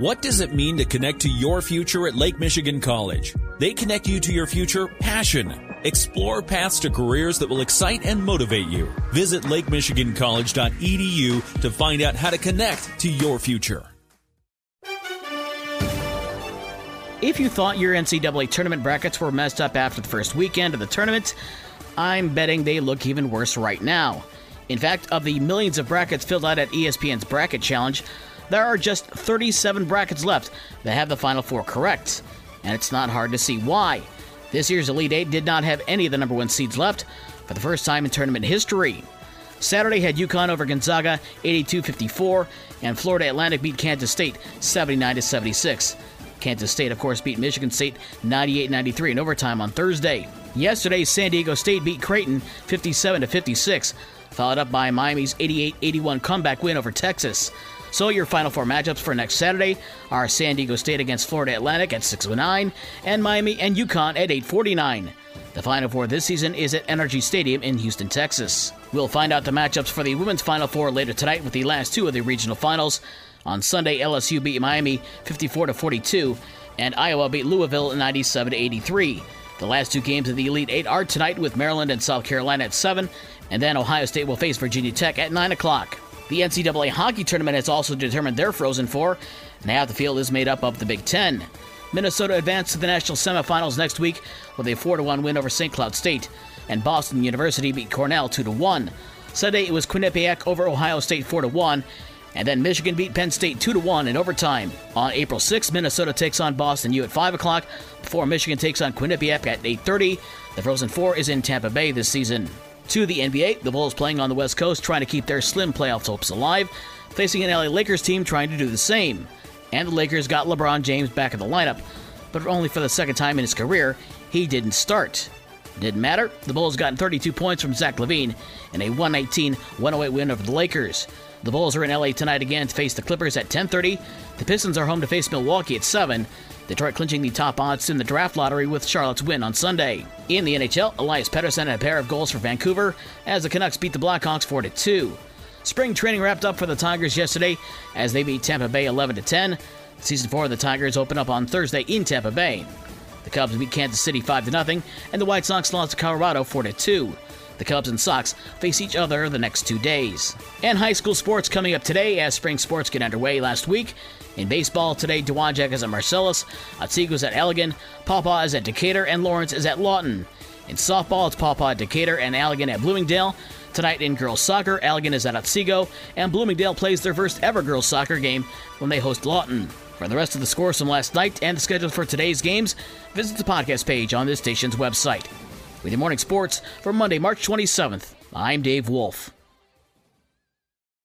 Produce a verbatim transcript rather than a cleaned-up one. What does it mean to connect to your future at Lake Michigan College? They connect you to your future passion. Explore paths to careers that will excite and motivate you. Visit lake michigan college dot e d u to find out how to connect to your future. If you thought your N C double A tournament brackets were messed up after the first weekend of the tournament, I'm betting they look even worse right now. In fact, of the millions of brackets filled out at E S P N's Bracket Challenge, there are just thirty-seven brackets left that have the Final Four correct. And it's not hard to see why. This year's Elite Eight did not have any of the number one seeds left for the first time in tournament history. Saturday had UConn over Gonzaga eighty-two fifty-four, and Florida Atlantic beat Kansas State seventy-nine to seventy-six. Kansas State, of course, beat Michigan State ninety-eight ninety-three in overtime on Thursday. Yesterday, San Diego State beat Creighton fifty-seven to fifty-six, followed up by Miami's eighty-eight eighty-one comeback win over Texas. So your Final Four matchups for next Saturday are San Diego State against Florida Atlantic at six oh nine and Miami and UConn at eight forty-nine. The Final Four this season is at Energy Stadium in Houston, Texas. We'll find out the matchups for the women's Final Four later tonight with the last two of the regional finals. On Sunday, L S U beat Miami fifty-four to forty-two and Iowa beat Louisville ninety-seven to eighty-three. The last two games of the Elite Eight are tonight with Maryland and South Carolina at seven, and then Ohio State will face Virginia Tech at nine o'clock. The N C double A hockey tournament has also determined their Frozen Four, and half the field is made up of the Big Ten. Minnesota advanced to the national semifinals next week with a four to one win over Saint Cloud State, and Boston University beat Cornell two to one. Sunday it was Quinnipiac over Ohio State four to one, and then Michigan beat Penn State two to one in overtime. On April sixth, Minnesota takes on Boston U at five o'clock, before Michigan takes on Quinnipiac at eight thirty. The Frozen Four is in Tampa Bay this season. To the N B A, the Bulls playing on the West Coast trying to keep their slim playoff hopes alive, facing an L A Lakers team trying to do the same. And the Lakers got LeBron James back in the lineup, but only for the second time in his career, he didn't start. Didn't matter, the Bulls got thirty-two points from Zach LaVine in a one nineteen one oh eight win over the Lakers. The Bulls are in L A tonight again to face the Clippers at ten thirty. The Pistons are home to face Milwaukee at seven. Detroit clinching the top odds in the draft lottery with Charlotte's win on Sunday. In the N H L, Elias Pettersson had a pair of goals for Vancouver as the Canucks beat the Blackhawks four to two. Spring training wrapped up for the Tigers yesterday as they beat Tampa Bay eleven to ten. Season four of the Tigers open up on Thursday in Tampa Bay. The Cubs beat Kansas City five to nothing, and the White Sox lost to Colorado four to two. The Cubs and Sox face each other the next two days. And high school sports coming up today as spring sports get underway last week. In baseball today, Dowagiac is at Marcellus, Otsego is at Allegan, Pawpaw is at Decatur, and Lawrence is at Lawton. In softball, it's Pawpaw at Decatur and Allegan at Bloomingdale. Tonight in girls soccer, Allegan is at Otsego, and Bloomingdale plays their first ever girls soccer game when they host Lawton. For the rest of the scores from last night and the schedule for today's games, visit the podcast page on this station's website. With your morning sports for Monday, March twenty-seventh, I'm Dave Wolf.